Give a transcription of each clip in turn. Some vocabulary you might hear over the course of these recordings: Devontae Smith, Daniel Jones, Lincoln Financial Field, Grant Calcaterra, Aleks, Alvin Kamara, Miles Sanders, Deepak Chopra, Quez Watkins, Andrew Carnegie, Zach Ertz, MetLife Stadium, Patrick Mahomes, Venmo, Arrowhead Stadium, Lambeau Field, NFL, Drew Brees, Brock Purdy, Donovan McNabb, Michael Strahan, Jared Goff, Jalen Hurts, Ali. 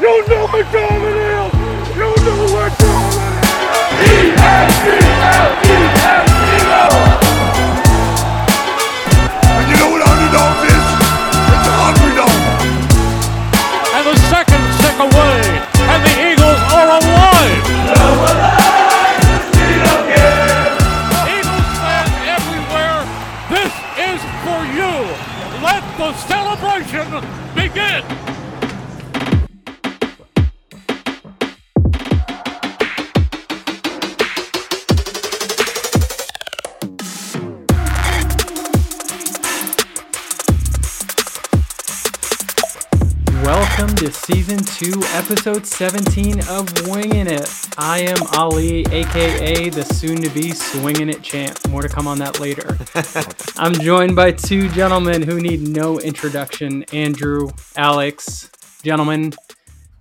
You know what time it is. You know what time it is. E-S-E-L-E-S-E-O. And you know what underdog is? It's a hungry dog. And the second tick away, and the Eagles are alive. So alive, we don't care. Eagles fans everywhere, this is for you. Let the celebration begin. Welcome to Season 2, Episode 17 of Wingin' It. I am Ali, a.k.a. the soon-to-be Swingin' It champ. More to come on that later. I'm joined by two gentlemen who need no introduction. Andrew, Alex. Gentlemen,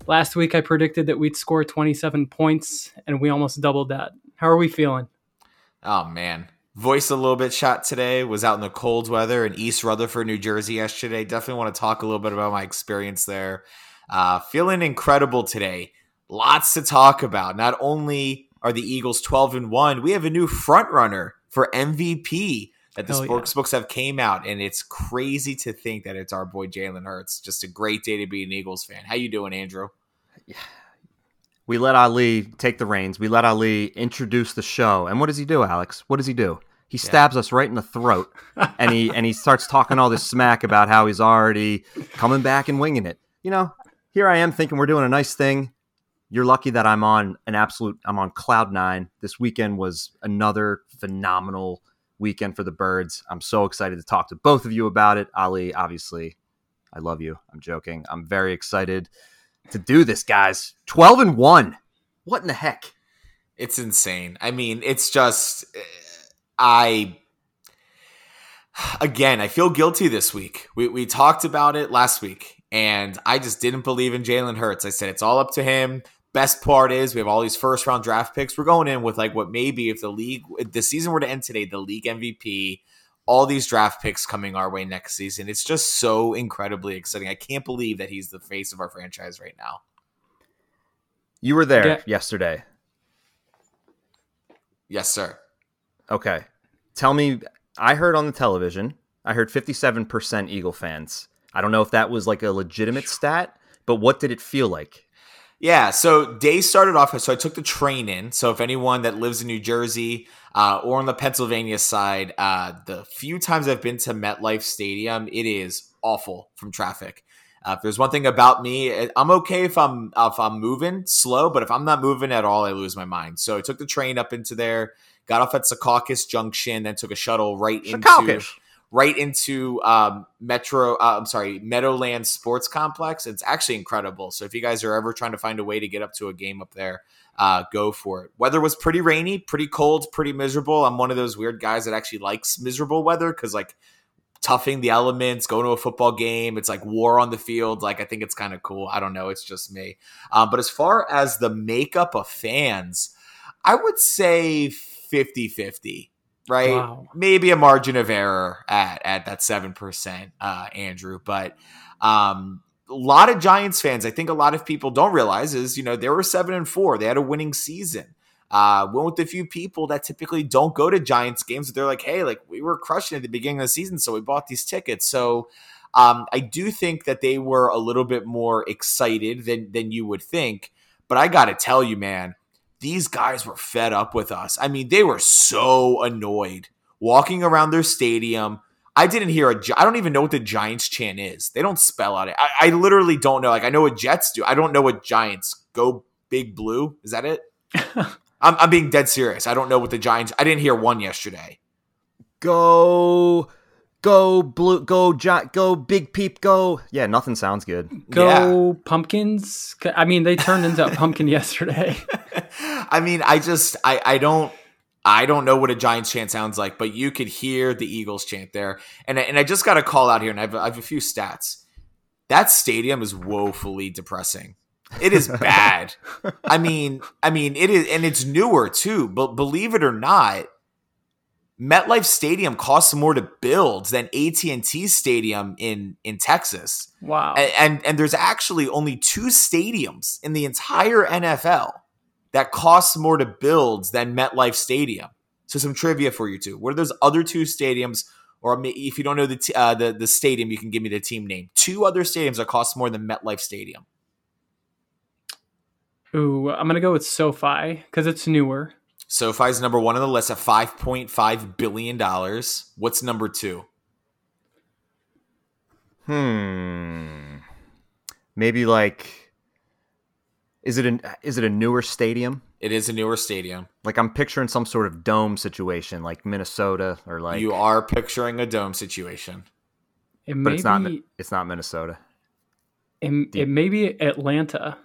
last week I predicted that we'd score 27 points, and we almost doubled that. How are we feeling? Oh, man. Voice a little bit shot today, was out in the cold weather in East Rutherford, New Jersey yesterday. Definitely want to talk a little bit about my experience there. Feeling incredible today. Lots to talk about. Not only are the Eagles 12-1, we have a new front runner for MVP that the sportsbooks have came out, and it's crazy to think that it's our boy Jalen Hurts. Just a great day to be an Eagles fan. How you doing, Andrew? Yeah. We let Ali take the reins. We let Ali introduce the show. And what does he do, Alex? What does he do? He stabs us right in the throat, and he starts talking all this smack about how he's already coming back and winging it. You know, here I am thinking we're doing a nice thing. You're lucky that I'm on I'm on cloud nine. This weekend was another phenomenal weekend for the Birds. I'm so excited to talk to both of you about it. Ali, obviously, I love you. I'm joking. I'm very excited to do this, guys. 12-1. What in the heck? It's insane. I mean, it's just, I feel guilty this week. We talked about it last week, and I just didn't believe in Jalen Hurts. I said, it's all up to him. Best part is we have all these first round draft picks. We're going in with like what maybe if the season were to end today, the league MVP, all these draft picks coming our way next season. It's just so incredibly exciting. I can't believe that he's the face of our franchise right now. You were there yesterday. Yes, sir. Okay. Tell me, I heard on the television, 57% Eagle fans. I don't know if that was like a legitimate stat, but what did it feel like? Yeah, so day started off, so I took the train in. So if anyone that lives in New Jersey or on the Pennsylvania side, the few times I've been to MetLife Stadium, it is awful from traffic. If there's one thing about me, I'm okay if I'm moving slow, but if I'm not moving at all, I lose my mind. So I took the train up into there, got off at Secaucus Junction, then took a shuttle into Meadowlands Sports Complex. It's actually incredible. So if you guys are ever trying to find a way to get up to a game up there, go for it. Weather was pretty rainy, pretty cold, pretty miserable. I'm one of those weird guys that actually likes miserable weather because like toughing the elements, going to a football game, it's like war on the field. Like I think it's kind of cool. I don't know. It's just me. But as far as the makeup of fans, I would say 50-50. Right. Wow. Maybe a margin of error at that 7%, Andrew. But a lot of Giants fans, I think a lot of people don't realize is, you know, they were 7-4. They had a winning season. Went with a few people that typically don't go to Giants games. They're like, hey, like we were crushing at the beginning of the season, so we bought these tickets. So I do think that they were a little bit more excited than you would think. But I got to tell you, man. These guys were fed up with us. I mean, they were so annoyed walking around their stadium. I didn't hear I don't even know what the Giants chant is. They don't spell out it. I literally don't know. Like I know what Jets do. I don't know what Giants. Go Big Blue. Is that it? I'm being dead serious. I don't know what the Giants. I didn't hear one yesterday. Go blue, go giant, go big peep, go. Yeah, nothing sounds good. Go pumpkins. I mean, they turned into a pumpkin yesterday. I mean, I don't know what a Giants chant sounds like, but you could hear the Eagles chant there. And I just got to call out here, and I have a few stats. That stadium is woefully depressing. It is bad. I mean, it is, and it's newer too. But believe it or not, MetLife Stadium costs more to build than AT&T Stadium in Texas. Wow. And there's actually only two stadiums in the entire NFL that costs more to build than MetLife Stadium. So some trivia for you two. What are those other two stadiums? Or if you don't know the stadium, you can give me the team name. Two other stadiums that cost more than MetLife Stadium. Ooh, I'm going to go with SoFi because it's newer. SoFi is number one on the list at $5.5 billion. What's number two? Maybe like, is it a newer stadium? It is a newer stadium. Like I'm picturing some sort of dome situation, like Minnesota or like. You are picturing a dome situation. It's not Minnesota. It may be Atlanta.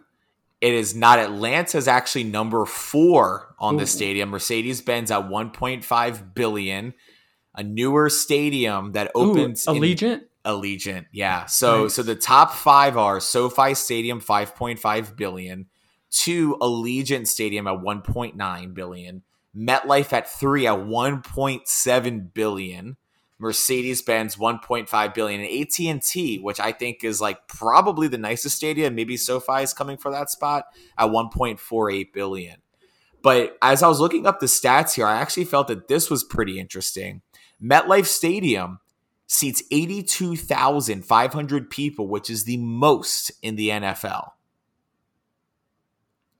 It is not. Atlanta is actually number four on the stadium. Mercedes-Benz at $1.5 billion. A newer stadium that opens. Allegiant. Yeah. So nice. So the top five are SoFi Stadium, $5.5 billion. Two, Allegiant Stadium at $1.9 billion. MetLife at three at $1.7 billion. Mercedes-Benz, $1.5 billion. And AT&T, which I think is like probably the nicest stadium. Maybe SoFi is coming for that spot at $1.48 billion. But as I was looking up the stats here, I actually felt that this was pretty interesting. MetLife Stadium seats 82,500 people, which is the most in the NFL.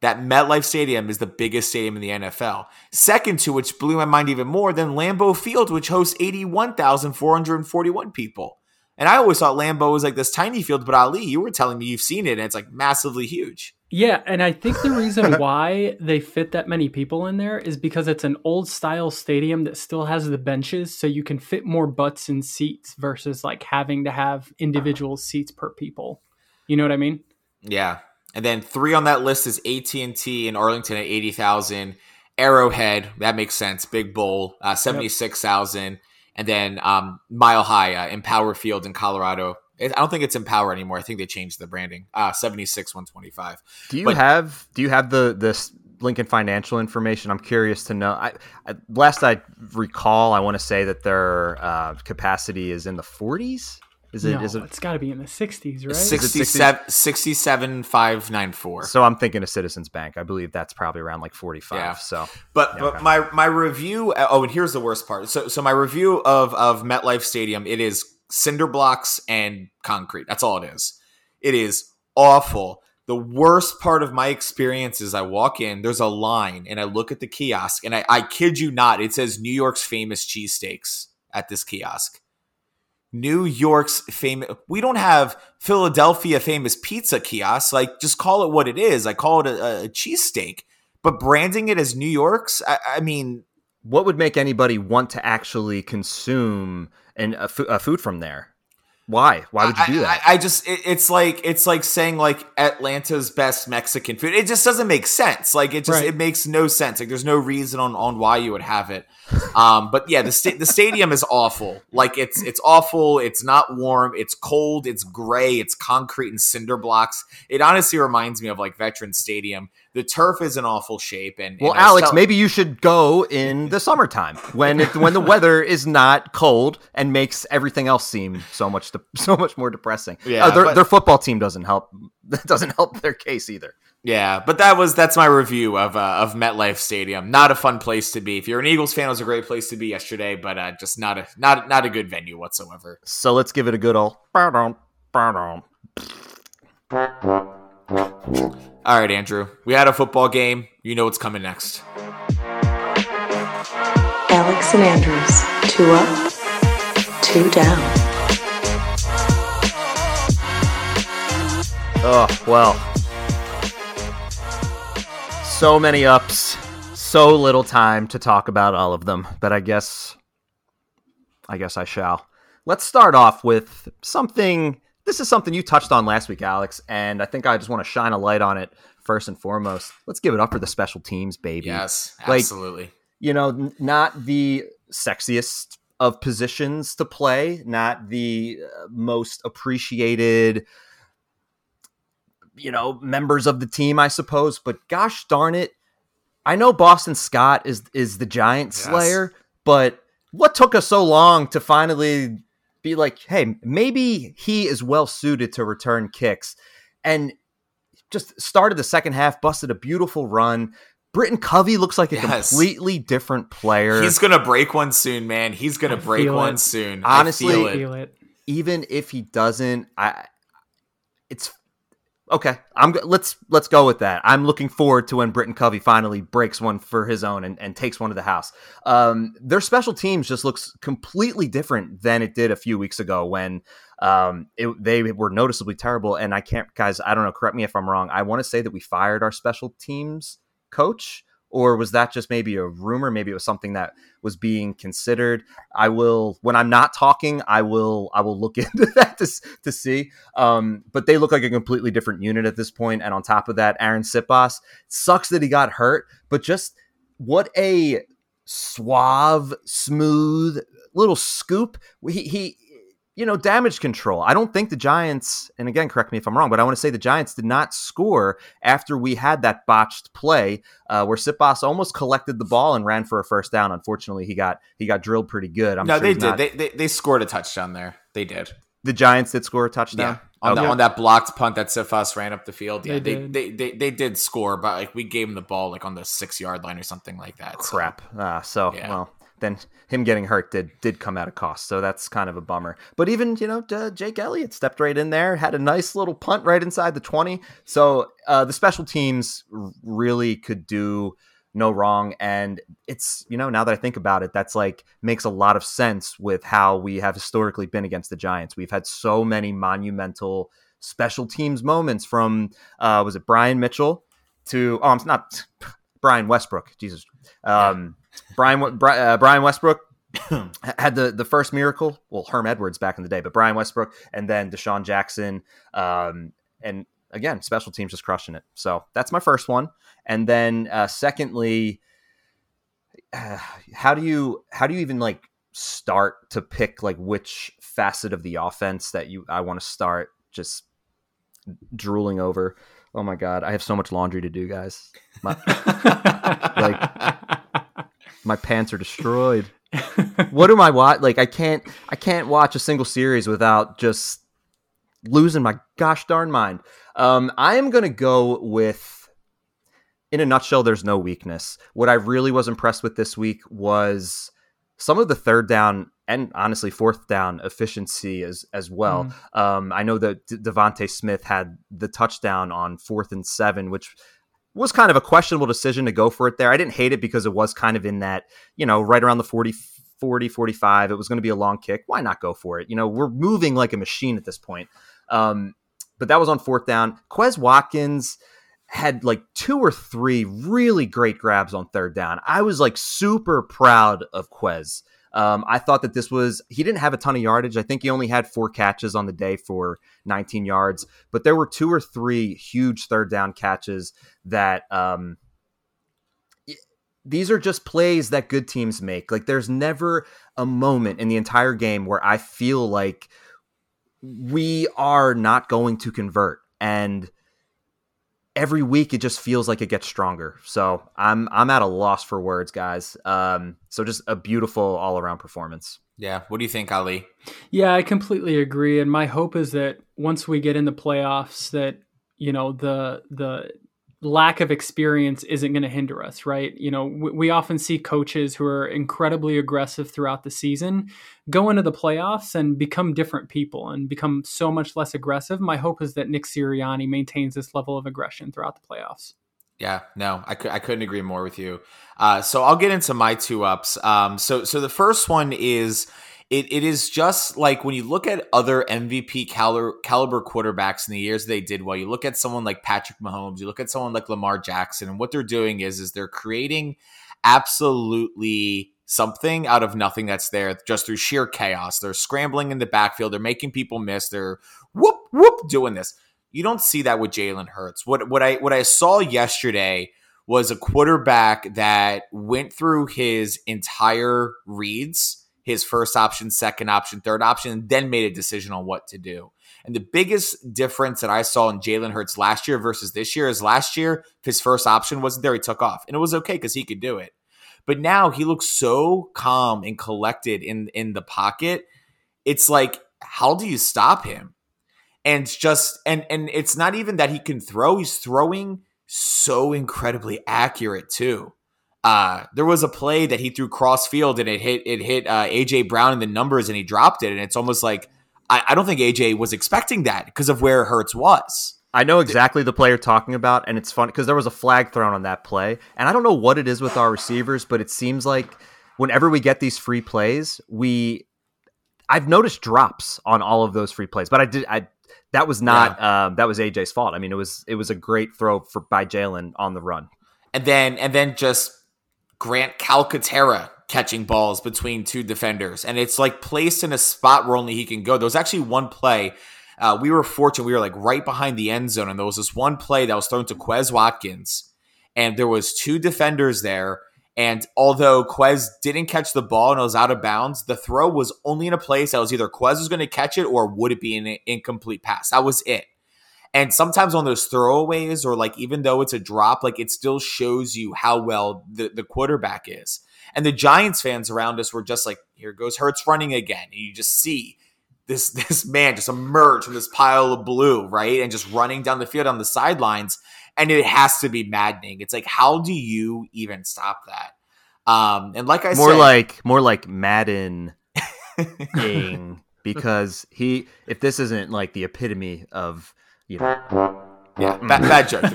That MetLife Stadium is the biggest stadium in the NFL. Second to which blew my mind even more than Lambeau Field, which hosts 81,441 people. And I always thought Lambeau was like this tiny field, but Ali, you were telling me you've seen it, and it's like massively huge. Yeah, and I think the reason why they fit that many people in there is because it's an old-style stadium that still has the benches, so you can fit more butts in seats versus like having to have individual seats per people. You know what I mean? Yeah. And then three on that list is AT&T in Arlington at 80,000. Arrowhead, that makes sense. Big Bowl, 76,000. Yep. And then Mile High, Empower Field in Colorado. I don't think it's Empower anymore. I think they changed the branding. 76,125. Do you have the Lincoln Financial information? I'm curious to know. Last I recall, I want to say that their capacity is in the 40s. It's got to be in the 60s, right? 67,594. So I'm thinking of Citizens Bank. I believe that's probably around like 45. Yeah. So, but my review. Oh, and here's the worst part. So my review of MetLife Stadium, it is cinder blocks and concrete. That's all it is. It is awful. The worst part of my experience is I walk in, there's a line, and I look at the kiosk, and I kid you not, it says New York's famous cheesesteaks at this kiosk. New York's famous. We don't have Philadelphia famous pizza kiosks. Like, just call it what it is. I call it a cheesesteak, but branding it as New York's. I mean, what would make anybody want to actually consume a food from there? Why would you do that? It's like saying like Atlanta's best Mexican food. It just doesn't make sense. Like it makes no sense. Like there's no reason on why you would have it. But yeah, the stadium is awful. Like it's awful. It's not warm. It's cold. It's gray. It's concrete and cinder blocks. It honestly reminds me of like Veterans Stadium. The turf is in awful shape. And Alex, maybe you should go in the summertime when the weather is not cold and makes everything else seem so much more depressing. Yeah, their football team doesn't help. That doesn't help their case either. Yeah, but that's my review of MetLife Stadium. Not a fun place to be. If you're an Eagles fan, it was a great place to be yesterday, but just not a good venue whatsoever. So let's give it a good old. All right, Andrew, we had a football game. You know what's coming next. Alex and Andrews, 2 up, 2 down. Oh, well, so many ups, so little time to talk about all of them, but I guess I shall. Let's start off with something. This is something you touched on last week, Alex, and I think I just want to shine a light on it first and foremost. Let's give it up for the special teams, baby. Yes, absolutely. Like, you know, not the sexiest of positions to play, not the most appreciated, you know, members of the team, I suppose. But gosh darn it, I know Boston Scott is the giant slayer, but what took us so long to finally be like, hey, maybe he is well suited to return kicks? And just started the second half, busted a beautiful run. Britton Covey looks like a completely different player. He's going to break one soon, man. He's going to break one soon. Honestly, I feel it. Even if he doesn't, it's okay. Let's go with that. I'm looking forward to when Britton Covey finally breaks one for his own and takes one to the house. Their special teams just looks completely different than it did a few weeks ago when they were noticeably terrible. And I can't, guys, I don't know. Correct me if I'm wrong. I want to say that we fired our special teams coach, or was that just maybe a rumor? Maybe it was something that was being considered. I will, when I'm not talking, I will look into that to see. But they look like a completely different unit at this point. And on top of that, Aaron Siposs, sucks that he got hurt, but just what a suave, smooth little scoop. He you know, damage control. I don't think the Giants, and again, correct me if I'm wrong, but I want to say the Giants did not score after we had that botched play where Siposs almost collected the ball and ran for a first down. Unfortunately, he got drilled pretty good. They scored a touchdown there. They did. The Giants did score a touchdown on that blocked punt that Siposs ran up the field. Yeah, they did score, but like we gave him the ball like on the 6-yard line or something like that. Crap. Well. Then him getting hurt did come at a cost. So that's kind of a bummer. But even, Jake Elliott stepped right in there, had a nice little punt right inside the 20. So the special teams really could do no wrong. And it's, now that I think about it, that's like makes a lot of sense with how we have historically been against the Giants. We've had so many monumental special teams moments from, was it Brian Mitchell to, oh, it's not Brian Westbrook. Jesus. Brian Westbrook had the first miracle. Well, Herm Edwards back in the day, but Brian Westbrook and then DeSean Jackson. And again, special teams just crushing it. So that's my first one. And then secondly, how do you even like start to pick like which facet of the offense that I want to start just drooling over? Oh my God, I have so much laundry to do, guys. My pants are destroyed. What am I watching? Like, I can't watch a single series without just losing my gosh darn mind. I am going to go with, in a nutshell, there's no weakness. What I really was impressed with this week was some of the third down and honestly fourth down efficiency as well. Mm. I know that Devontae Smith had the touchdown on 4th and 7, which was kind of a questionable decision to go for it there. I didn't hate it because it was kind of in that, right around the 40, 45, it was going to be a long kick. Why not go for it? We're moving like a machine at this point. But that was on 4th down. Quez Watkins had like 2 or 3 really great grabs on 3rd down. I was like super proud of Quez. I thought that he didn't have a ton of yardage. I think he only had 4 catches on the day for 19 yards, but there were 2 or 3 huge 3rd down catches that, these are just plays that good teams make. Like there's never a moment in the entire game where I feel like we are not going to convert, and every week it just feels like it gets stronger. So I'm at a loss for words, guys. So just a beautiful all-around performance. Yeah. What do you think, Ali? Yeah, I completely agree. And my hope is that once we get in the playoffs that, the lack of experience isn't going to hinder us, right? We often see coaches who are incredibly aggressive throughout the season go into the playoffs and become different people and become so much less aggressive. My hope is that Nick Sirianni maintains this level of aggression throughout the playoffs. Yeah, no, I couldn't agree more with you. So I'll get into my 2 ups. So the first one is it is just like when you look at other MVP caliber quarterbacks in the years they did well, you look at someone like Patrick Mahomes, you look at someone like Lamar Jackson, and what they're doing is they're creating absolutely something out of nothing that's there just through sheer chaos. They're scrambling in the backfield. They're making people miss. They're whoop, doing this. You don't see that with Jalen Hurts. What I saw yesterday was a quarterback that went through his entire reads, his first option, second option, third option, and then made a decision on what to do. And the biggest difference that I saw in Jalen Hurts last year versus this year is last year, if his first option wasn't there, he took off. And it was okay because he could do it. But now he looks so calm and collected in the pocket. It's like, how do you stop him? And it's just, and it's not even that he can throw. He's throwing so incredibly accurate too. There was a play that he threw cross field and it hit AJ Brown in the numbers and he dropped it. And it's almost like, I don't think AJ was expecting that because of where Hurts was. I know exactly the play you're talking about, and it's funny because there was a flag thrown on that play. And I don't know what it is with our receivers, but it seems like whenever we get these free plays, I've noticed drops on all of those free plays. But that was not that was AJ's fault. I mean, it was a great throw by Jalen on the run, and then just Grant Calcaterra catching balls between two defenders, and it's like placed in a spot where only he can go. There was actually one play. We were fortunate. We were like right behind the end zone, and there was this one play that was thrown to Quez Watkins, and there was two defenders there. And although Quez didn't catch the ball and it was out of bounds, the throw was only in a place that was either Quez was going to catch it or would it be an incomplete pass. That was it. And sometimes on those throwaways, or like even though it's a drop, like it still shows you how well the quarterback is. And the Giants fans around us were just like, here goes Hurts running again. And you just see this man just emerge from this pile of blue, right? And just running down the field on the sidelines. And it has to be maddening. It's like, how do you even stop that? And like I said, more like Madden thing, because if this isn't like the epitome of, you know, yeah, bad joke.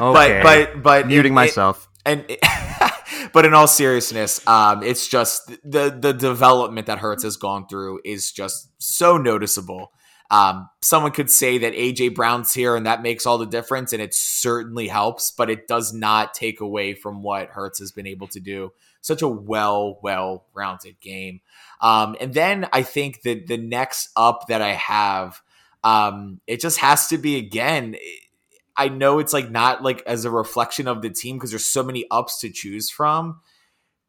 Okay. But muting myself. But in all seriousness, it's just the development that Hurts has gone through is just so noticeable. Someone could say that AJ Brown's here and that makes all the difference, and it certainly helps, but it does not take away from what Hurts has been able to do. Such a well-rounded game. And then I think that the next up that I have, it just has to be, again, I know it's like not like as a reflection of the team because there's so many ups to choose from,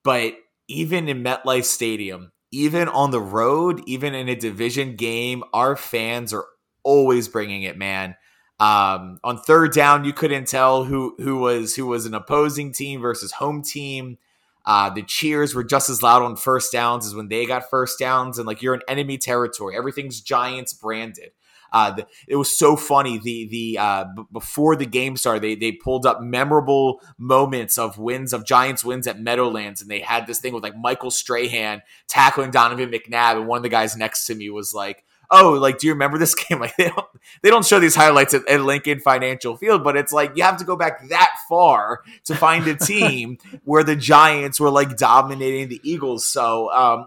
but even in MetLife Stadium, even on the road, even in a division game, our fans are always bringing it, man. On third down, you couldn't tell who was an opposing team versus home team. The cheers were just as loud on first downs as when they got first downs, and like you're in enemy territory. Everything's Giants branded. It was so funny. Before the game started, they pulled up memorable moments of Giants wins at Meadowlands, and they had this thing with like Michael Strahan tackling Donovan McNabb, and one of the guys next to me was like, "Oh, like, do you remember this game?" Like they don't show these highlights at Lincoln Financial Field, but it's like you have to go back that far to find a team where the Giants were like dominating the Eagles. So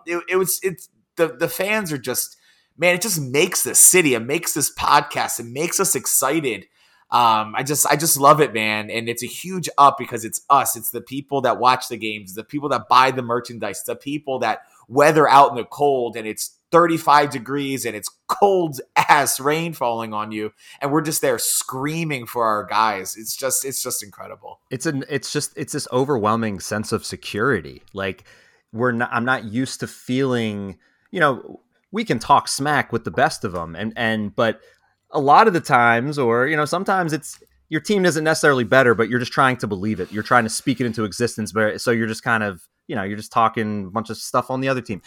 the fans are just. Man, it just makes this city. It makes this podcast. It makes us excited. I just love it, man. And it's a huge up because it's us. It's the people that watch the games, the people that buy the merchandise, the people that weather out in the cold and it's 35 degrees and it's cold ass rain falling on you. And we're just there screaming for our guys. It's just incredible. It's this overwhelming sense of security. Like I'm not used to feeling, you know, we can talk smack with the best of them. But a lot of the times, or, you know, sometimes it's your team isn't necessarily better, but you're just trying to believe it. You're trying to speak it into existence. But so you're just kind of, you know, you're just talking a bunch of stuff on the other team.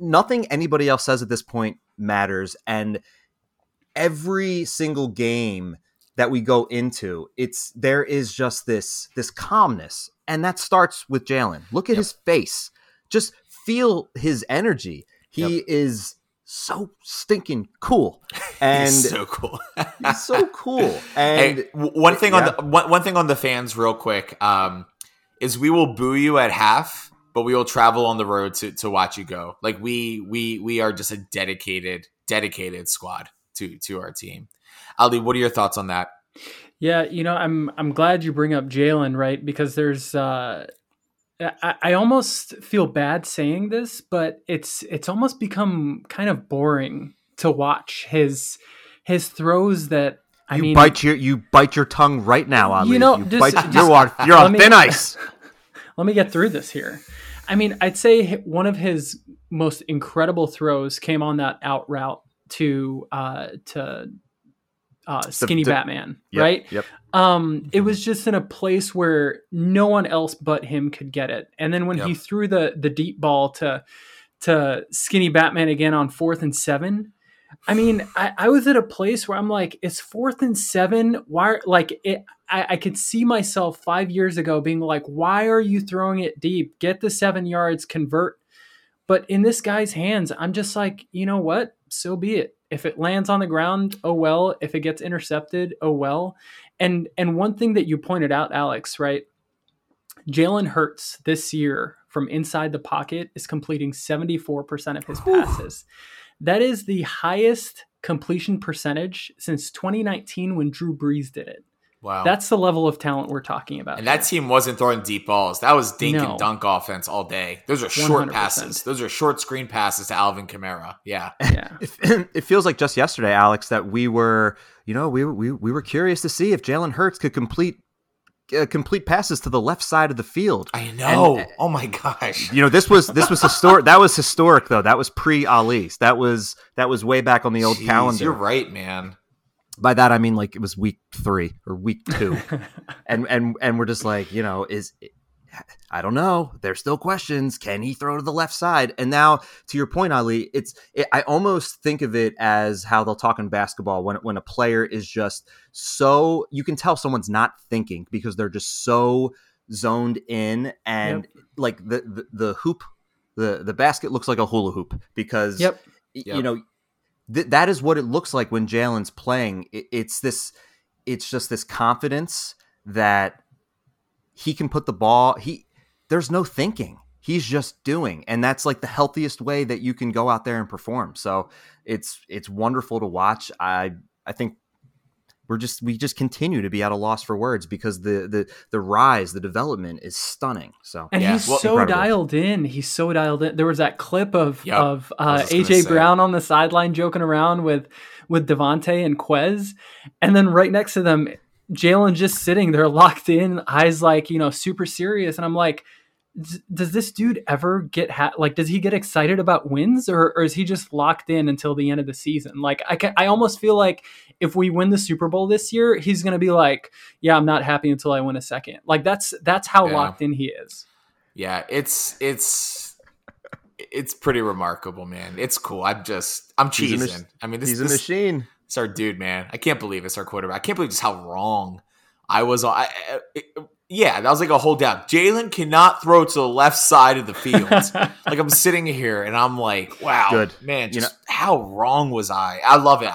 Nothing anybody else says at this point matters. And every single game that we go into, there is just this calmness. And that starts with Jalen. Look at his face, just feel his energy. He is so stinking cool, and he's so cool. He's so cool. And hey, one thing on the fans, real quick, is we will boo you at half, but we will travel on the road to watch you go. Like we are just a dedicated squad to our team. Ali, what are your thoughts on that? Yeah, you know, I'm glad you bring up Jalen, right? Because there's. I almost feel bad saying this, but it's almost become kind of boring to watch his throws that you bite your tongue right now, Ali. You know, you're on thin ice. Let me get through this here. I mean, I'd say one of his most incredible throws came on that out route to Skinny Batman, yep, right? Yep. It was just in a place where no one else but him could get it. And then when he threw the deep ball to Skinny Batman again on 4th and 7, I mean, I was at a place where I'm like, it's 4th and 7. Why? Like, I could see myself 5 years ago being like, why are you throwing it deep? Get the 7 yards, convert. But in this guy's hands, I'm just like, you know what? So be it. If it lands on the ground, oh well. If it gets intercepted, oh well. And one thing that you pointed out, Alex, right? Jalen Hurts this year from inside the pocket is completing 74% of his passes. That is the highest completion percentage since 2019 when Drew Brees did it. Wow. That's the level of talent we're talking about. And that team wasn't throwing deep balls. That was dink and dunk offense all day. Those are short 100%. Passes. Those are short screen passes to Alvin Kamara. Yeah. It feels like just yesterday, Alex, that we were, you know, we were curious to see if Jalen Hurts could complete passes to the left side of the field. I know. And, oh my gosh. You know, this was historic. That was historic though. That was pre-Ali. That was way back on the old calendar. You're right, man. By that I mean like it was week 3 or week 2, and we're just like, you know, I don't know. There's still questions. Can he throw to the left side? And now, to your point, Ali, I almost think of it as how they'll talk in basketball when a player is just so you can tell someone's not thinking because they're just so zoned in and like the hoop, the basket looks like a hula hoop because you know. That is what it looks like when Jalen's playing. It's just this confidence that he can put the ball. There's no thinking. He's just doing, and that's like the healthiest way that you can go out there and perform. So it's wonderful to watch. I think we just continue to be at a loss for words because the rise, the development is stunning. So and he's dialed in. He's so dialed in. There was that clip of AJ Brown on the sideline joking around with Devontae and Quez, and then right next to them, Jalen just sitting there locked in, eyes like, you know, super serious. And I'm like, does this dude ever get does he get excited about wins or is he just locked in until the end of the season? Like I almost feel like if we win the Super Bowl this year, he's going to be like, yeah, I'm not happy until I win a second. Like that's how locked in he is. Yeah. It's pretty remarkable, man. It's cool. I'm cheesing. He's a machine. It's our dude, man. I can't believe it's our quarterback. I can't believe just how wrong I was. That was like a holdout. Jalen cannot throw to the left side of the field. Like I'm sitting here and I'm like, wow, man, just how wrong was I? I love it.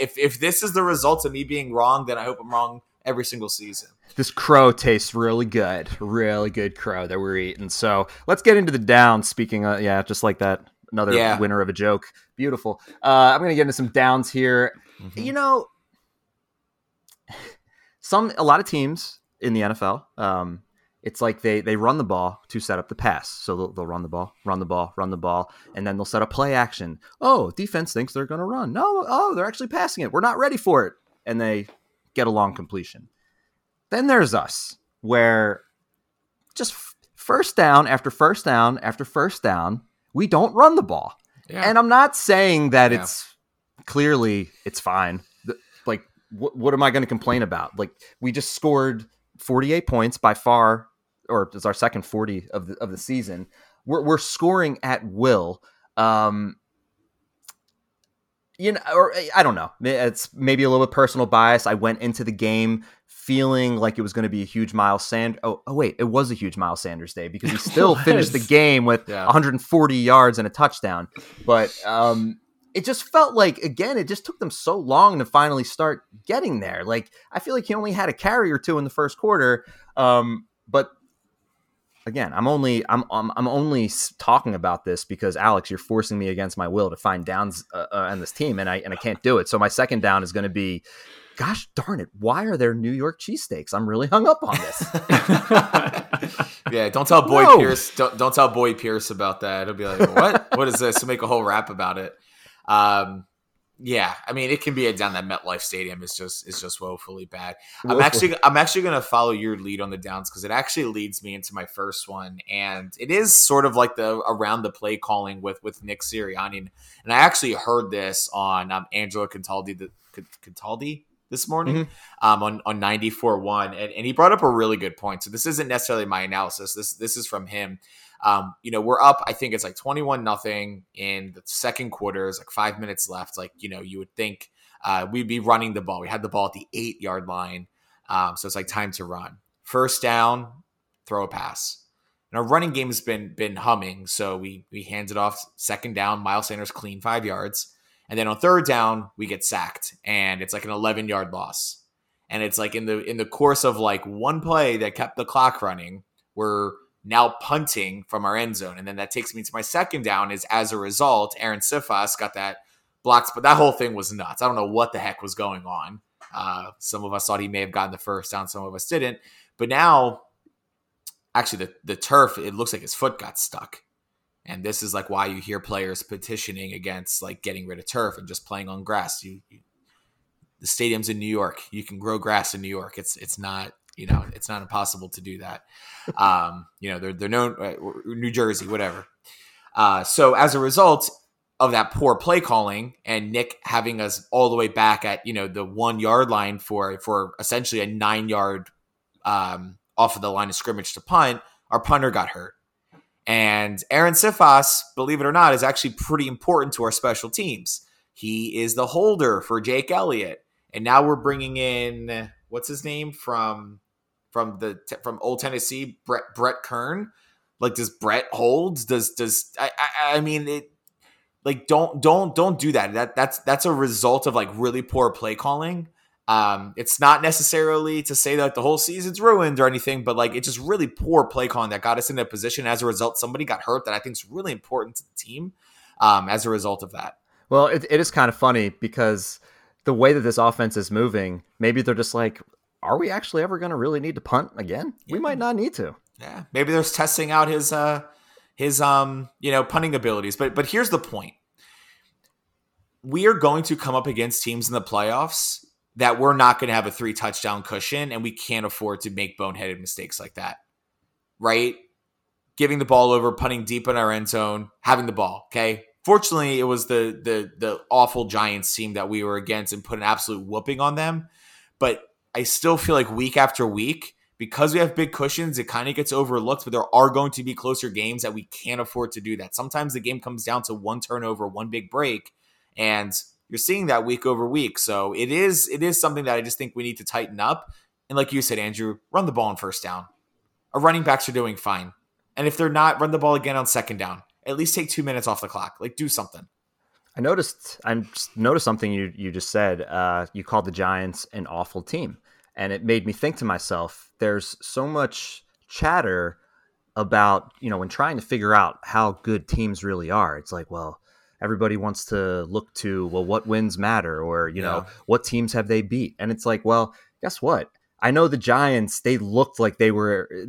If this is the result of me being wrong, then I hope I'm wrong every single season. This crow tastes really good. Really good crow that we're eating. So let's get into the downs. Speaking of, just like that. Another winner of a joke. Beautiful. I'm going to get into some downs here. Mm-hmm. You know, a lot of teams in the NFL, it's like they run the ball to set up the pass. So they'll run the ball, and then they'll set up play action. Oh, defense thinks they're going to run. No, they're actually passing it. We're not ready for it. And they get a long completion. Then there's us, where just first down after first down after first down, we don't run the ball. Yeah. And I'm not saying that it's clearly it's fine. Like, what am I going to complain about? Like, we just scored 48 points by far, or it's our second 40 of the season. We're scoring at will. You know, or I don't know. It's maybe a little bit personal bias. I went into the game feeling like it was going to be a huge Miles Sanders. Oh wait, it was a huge Miles Sanders day because he still finished the game with 140 yards and a touchdown. But it just felt like, again, it just took them so long to finally start getting there. Like, I feel like he only had a carry or two in the first quarter. But again, I'm only talking about this because, Alex, you're forcing me against my will to find downs on this team, and I can't do it. So my second down is going to be, gosh darn it, why are there New York cheesesteaks? I'm really hung up on this. Yeah, don't tell Boyd Pierce. Don't tell Boyd Pierce about that. He'll be like, what? What is this? He'll make a whole rap about it. I mean, it can be a down. That MetLife Stadium is just woefully bad. I'm actually going to follow your lead on the downs because it actually leads me into my first one, and it is sort of like the around the play calling with Nick Sirianni, and I actually heard this on Angelo Cataldi this morning on 94.1, and he brought up a really good point. So this isn't necessarily my analysis. This is from him. You know, we're up, I think it's like 21-0 in the second quarter. It's like 5 minutes left. Like, you know, you would think we'd be running the ball. We had the ball at the 8-yard line. So it's like time to run. First down, throw a pass. And our running game has been humming. So we hand it off second down. Miles Sanders clean 5 yards. And then on third down, we get sacked. And it's like an 11-yard loss. And it's like in the course of like one play that kept the clock running, we're now punting from our end zone. And then that takes me to my second down is, as a result, Aaron Siposs got that blocked. But that whole thing was nuts. I don't know what the heck was going on. Some of us thought he may have gotten the first down. Some of us didn't. But now, actually, the turf, it looks like his foot got stuck. And this is like why you hear players petitioning against like getting rid of turf and just playing on grass. The stadium's in New York. You can grow grass in New York. It's not, you know, it's not impossible to do that. You know, they're known, New Jersey, whatever. So as a result of that poor play calling and Nick having us all the way back at, you know, the 1 yard line for essentially a 9 yard off of the line of scrimmage to punt, our punter got hurt. And Aaron Siposs, believe it or not, is actually pretty important to our special teams. He is the holder for Jake Elliott. And now we're bringing in, what's his name from Old Tennessee, Brett Kern. Like, does Brett hold? Does I mean, it, like, don't do that. That's a result of like really poor play calling. It's not necessarily to say that like, the whole season's ruined or anything, but like it's just really poor play calling that got us in that position. As a result, somebody got hurt that I think is really important to the team as a result of that. Well, it is kind of funny because the way that this offense is moving, maybe they're just like, are we actually ever going to really need to punt again? Yeah. We might not need to. Yeah. Maybe they're testing out his you know, punting abilities, but here's the point. We are going to come up against teams in the playoffs that we're not going to have a 3-touchdown cushion, and we can't afford to make boneheaded mistakes like that, right? Giving the ball over, punting deep in our end zone, having the ball, okay? Fortunately, it was the awful Giants team that we were against and put an absolute whooping on them. But I still feel like week after week, because we have big cushions, it kind of gets overlooked, but there are going to be closer games that we can't afford to do that. Sometimes the game comes down to one turnover, one big break, and you're seeing that week over week. So it is something that I just think we need to tighten up. And like you said, Andrew, run the ball on first down. Our running backs are doing fine. And if they're not, run the ball again on second down. At least take 2 minutes off the clock. Like, do something. I noticed something you just said. You called the Giants an awful team. And it made me think to myself, there's so much chatter about, you know, when trying to figure out how good teams really are. It's like, well, everybody wants to look to, well, what wins matter, or, you know, what teams have they beat? And it's like, well, guess what? I know the Giants, the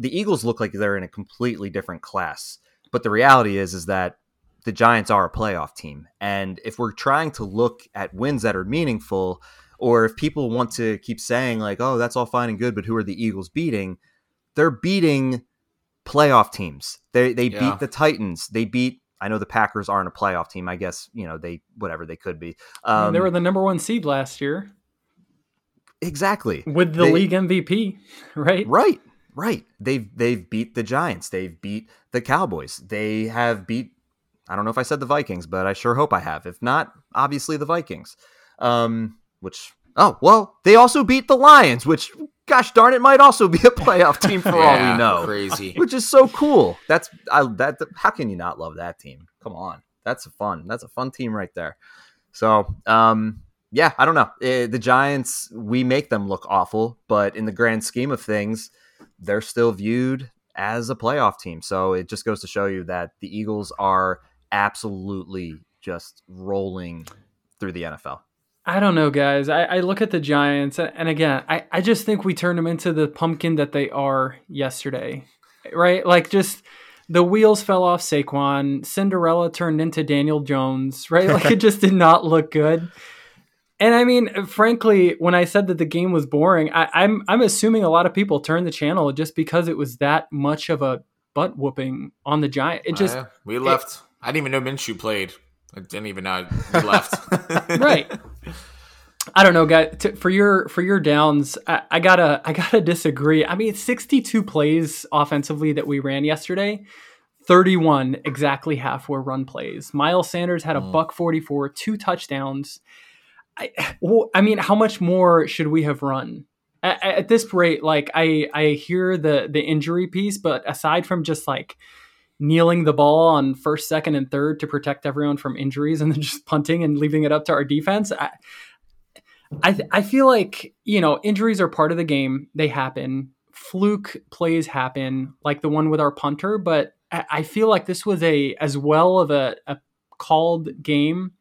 Eagles look like they're in a completely different class. But the reality is that the Giants are a playoff team. And if we're trying to look at wins that are meaningful, or if people want to keep saying like, oh, that's all fine and good, but who are the Eagles beating? They're beating playoff teams. They beat the Titans. They beat, I know the Packers aren't a playoff team. I guess, you know, they could be. They were the number one seed last year. Exactly. With the league MVP, right? Right. They've beat the Giants. They've beat the Cowboys. They have beat, I don't know if I said the Vikings, but I sure hope I have. If not, obviously the Vikings, they also beat the Lions, which, gosh darn it, might also be a playoff team for all we know. Crazy, which is so cool. How can you not love that team? Come on, that's a fun team right there. So, I don't know. The Giants, we make them look awful, but in the grand scheme of things, they're still viewed as a playoff team. So it just goes to show you that the Eagles are absolutely just rolling through the NFL. I don't know, guys. I look at the Giants, and again, I just think we turned them into the pumpkin that they are yesterday, right? Like, just the wheels fell off Saquon. Cinderella turned into Daniel Jones, right? Like, it just did not look good. And I mean, frankly, when I said that the game was boring, I'm assuming a lot of people turned the channel just because it was that much of a butt whooping on the Giants. It just we left. I didn't even know Minshew played. I didn't even know he left. Right. I don't know, guys. For your downs, I gotta disagree. I mean, it's 62 plays offensively that we ran yesterday. 31, exactly half, were run plays. Miles Sanders had a $144, 2 touchdowns. I mean, how much more should we have run? At this rate, like I hear the injury piece, but aside from just like kneeling the ball on first, second, and third to protect everyone from injuries, and then just punting and leaving it up to our defense, I feel like, you know, injuries are part of the game. They happen. Fluke plays happen, like the one with our punter. But I feel like this was as well of a called game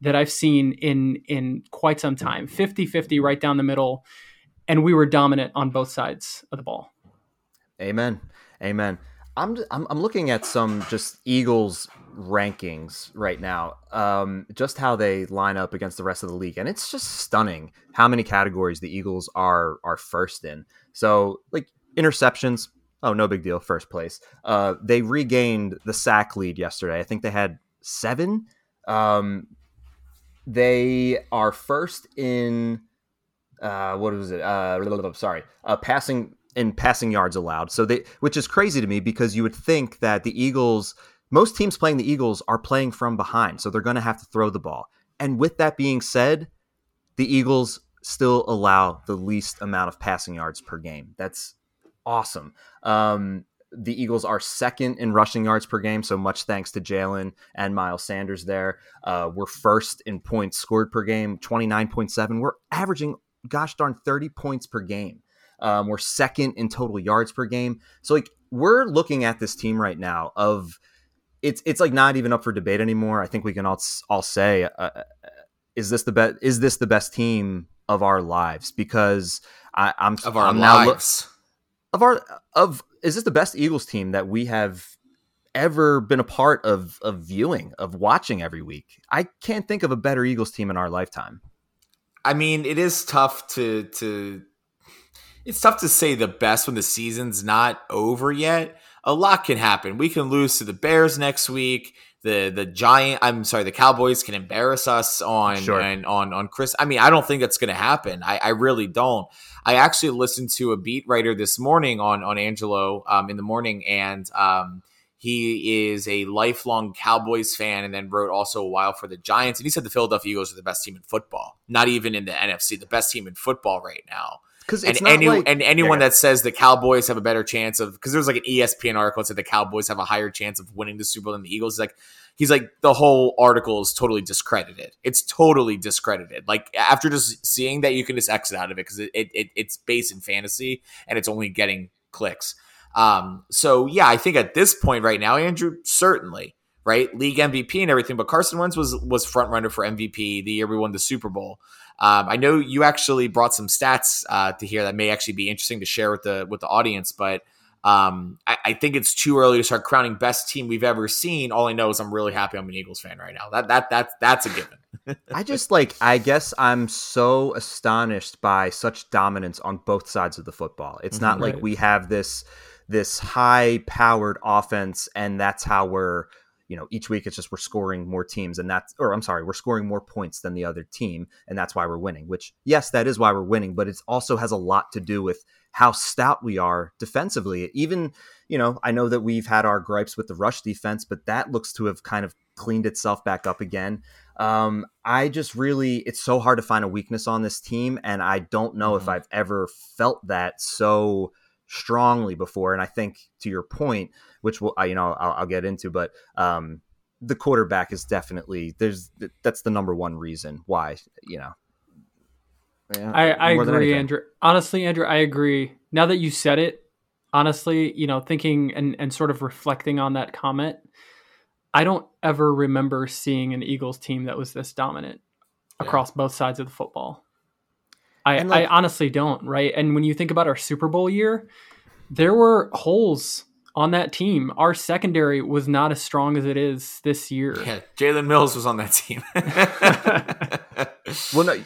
that I've seen in quite some time. 50-50 right down the middle. And we were dominant on both sides of the ball. Amen. I'm looking at some just Eagles rankings right now, just how they line up against the rest of the league, and it's just stunning how many categories the Eagles are first in. So, like, interceptions, oh, no big deal, first place. They regained the sack lead yesterday. I think they had 7. They are first in passing. In passing yards allowed. So which is crazy to me, because you would think that the Eagles, most teams playing the Eagles are playing from behind, so they're going to have to throw the ball. And with that being said, the Eagles still allow the least amount of passing yards per game. That's awesome. The Eagles are second in rushing yards per game, so much thanks to Jalen and Miles Sanders there. We're first in points scored per game, 29.7. We're averaging, gosh darn, 30 points per game. We're second in total yards per game. So, like, we're looking at this team right now of it's like not even up for debate anymore. I think we can all say, is this the best team of our lives? Because is this the best Eagles team that we have ever been a part of viewing, of watching every week? I can't think of a better Eagles team in our lifetime. I mean, it is tough It's tough to say the best when the season's not over yet. A lot can happen. We can lose to the Bears next week. The Cowboys can embarrass us on Chris. I mean, I don't think that's going to happen. I really don't. I actually listened to a beat writer this morning on Angelo in the morning, and he is a lifelong Cowboys fan and then wrote also a while for the Giants. And he said the Philadelphia Eagles are the best team in football, not even in the NFC, the best team in football right now. That says the Cowboys have a better chance of, because there's like an ESPN article that said the Cowboys have a higher chance of winning the Super Bowl than the Eagles. He's like the whole article is totally discredited. It's totally discredited. Like, after just seeing that, you can just exit out of it because it's based in fantasy and it's only getting clicks. So yeah, I think at this point right now, Andrew, certainly, right, league MVP and everything, but Carson Wentz was front runner for MVP the year we won the Super Bowl. I know you actually brought some stats to hear that may actually be interesting to share with the audience, but I think it's too early to start crowning best team we've ever seen. All I know is I'm really happy I'm an Eagles fan right now. That's a given. I guess I'm so astonished by such dominance on both sides of the football. It's not like we have this high powered offense and that's how we're, you know, each week it's just we're scoring more teams and we're scoring more points than the other team. And that's why we're winning, which, yes, that is why we're winning. But it also has a lot to do with how stout we are defensively. Even, you know, I know that we've had our gripes with the rush defense, but that looks to have kind of cleaned itself back up again. It's so hard to find a weakness on this team. And I don't know if I've ever felt that so strongly before. And I think, to your point, which I'll get into, but the quarterback is definitely that's the number one reason why, you know. I agree, Andrew. Honestly, Andrew, I agree. Now that you said it, honestly, you know, thinking and sort of reflecting on that comment, I don't ever remember seeing an Eagles team that was this dominant across both sides of the football. I honestly don't, right? And when you think about our Super Bowl year, there were holes on that team. Our secondary was not as strong as it is this year. Yeah, Jalen Mills was on that team. Well, no,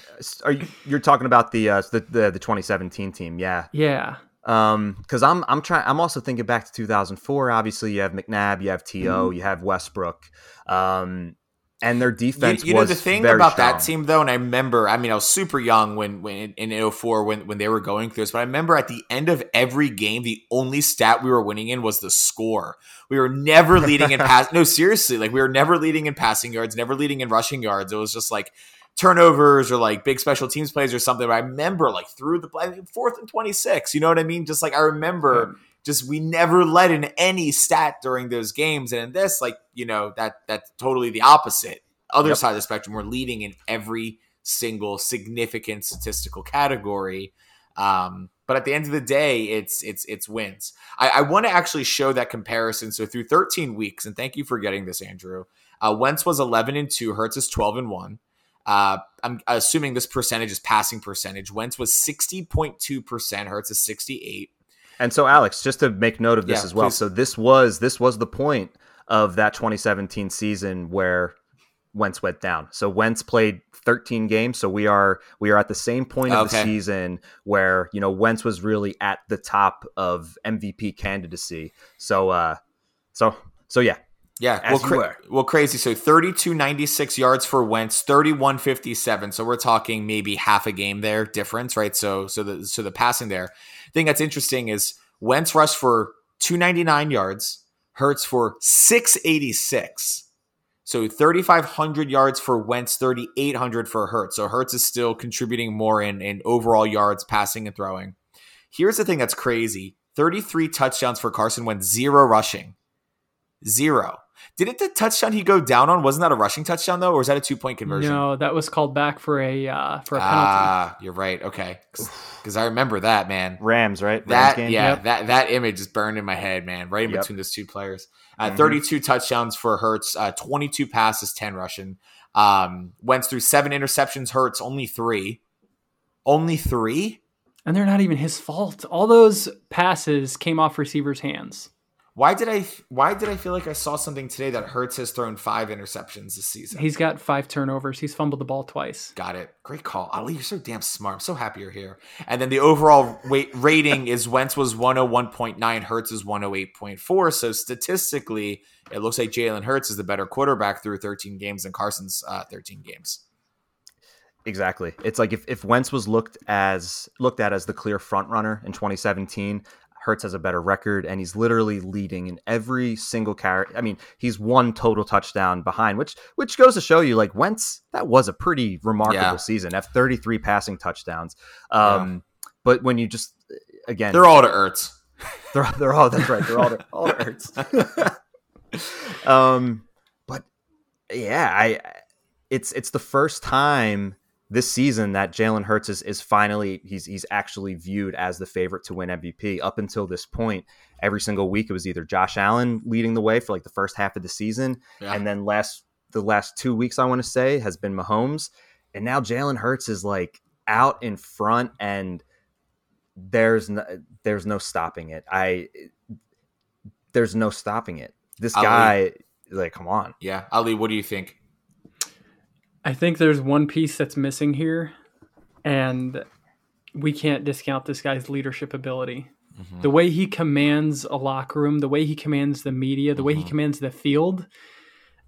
you're talking about the 2017 team, yeah. Yeah. Because I'm also thinking back to 2004. Obviously, you have McNabb, you have T.O., you have Westbrook. And their defense was very strong. You know, the thing about that team, though, and I remember, I mean, I was super young when in 04 when they were going through this, but I remember at the end of every game, the only stat we were winning in was the score. We were never leading in pass. No, seriously, like we were never leading in passing yards, never leading in rushing yards. It was just like turnovers or like big special teams plays or something. But I remember like through the 4th and 26, you know what I mean? Just like I remember just we never let in any stat during those games. And in this, like, you know, that's totally the opposite. Other side of the spectrum, we're leading in every single significant statistical category. But at the end of the day, it's wins. I want to actually show that comparison. So through 13 weeks, and thank you for getting this, Andrew, Wentz was 11-2, Hurts is 12-1. I'm assuming this percentage is passing percentage. Wentz was 60.2%, Hurts is 68%. And so, Alex, just to make note of this as well. Please. So this was the point of that 2017 season where Wentz went down. So Wentz played 13 games. So we are at the same point of the season where, you know, Wentz was really at the top of MVP candidacy. So, yeah. Yeah. Crazy. So 3296 yards for Wentz, 3157. So we're talking maybe half a game there difference, right? So the passing there. Thing that's interesting is Wentz rushed for 299 yards, Hurts for 686. So 3,500 yards for Wentz, 3,800 for Hurts. So Hurts is still contributing more in overall yards, passing and throwing. Here's the thing that's crazy. 33 touchdowns for Carson Wentz, 0 rushing. 0. Didn't the touchdown he go down on, wasn't that a rushing touchdown though, or was that a 2-point conversion? No, that was called back for a penalty. Ah, you're right. Okay, because I remember that, man. Rams, right? That Rams game? Yeah. Yep. That image is burned in my head, man. Right in between those two players. 32 touchdowns for Hurts, 22 passes, 10 rushing. Wentz through 7 interceptions. Hurts only 3. Only 3, and they're not even his fault. All those passes came off receivers' hands. Why did I feel like I saw something today that Hurts has thrown 5 interceptions this season? He's got 5 turnovers. He's fumbled the ball twice. Got it. Great call. Ali, you're so damn smart. I'm so happy you're here. And then the overall rating is Wentz was 101.9. Hurts is 108.4. So statistically, it looks like Jalen Hurts is the better quarterback through 13 games than Carson's 13 games. Exactly. It's like if Wentz was looked at as the clear front runner in 2017, Hurts has a better record, and he's literally leading in every single carry. I mean, he's 1 total touchdown behind, which goes to show you, like, Wentz, that was a pretty remarkable season. Have 33 passing touchdowns. But when you just, again... They're all to Ertz. They're all, that's right. They're all to Ertz. But, yeah, it's the first time this season that Jalen Hurts is finally, he's actually viewed as the favorite to win MVP. Up until this point, every single week, it was either Josh Allen leading the way for like the first half of the season. Yeah. And then the last 2 weeks, I want to say, has been Mahomes. And now Jalen Hurts is like out in front, and there's no stopping it. There's no stopping it. This Ali, guy, like, come on. Yeah. Ali, what do you think? I think there's one piece that's missing here, and we can't discount this guy's leadership ability. Mm-hmm. The way he commands a locker room, the way he commands the media, the way he commands the field.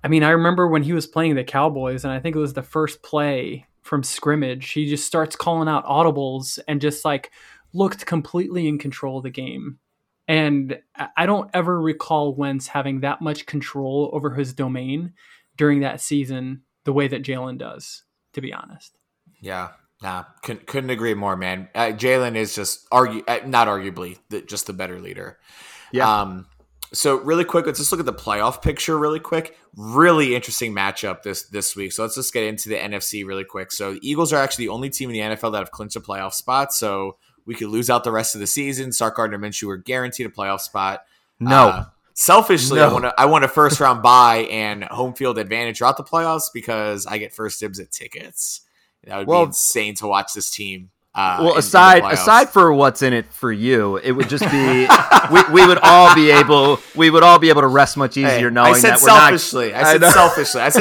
I mean, I remember when he was playing the Cowboys, and I think it was the first play from scrimmage, he just starts calling out audibles and just like looked completely in control of the game. And I don't ever recall Wentz having that much control over his domain during that season the way that Jalen does, to be honest. Yeah. Nah, couldn't agree more, man. Jalen is just just the better leader. Yeah. So really quick, let's just look at the playoff picture really quick. Really interesting matchup this week. So let's just get into the NFC really quick. So the Eagles are actually the only team in the NFL that have clinched a playoff spot. So we could lose out the rest of the season. Sark, Gardner Minshew are guaranteed a playoff spot. No. Selfishly, no. I want a first round bye and home field advantage throughout the playoffs because I get first dibs at tickets. That would be insane to watch this team. Aside for what's in it for you, it would just be we would all be able to rest much easier knowing that we're not. I said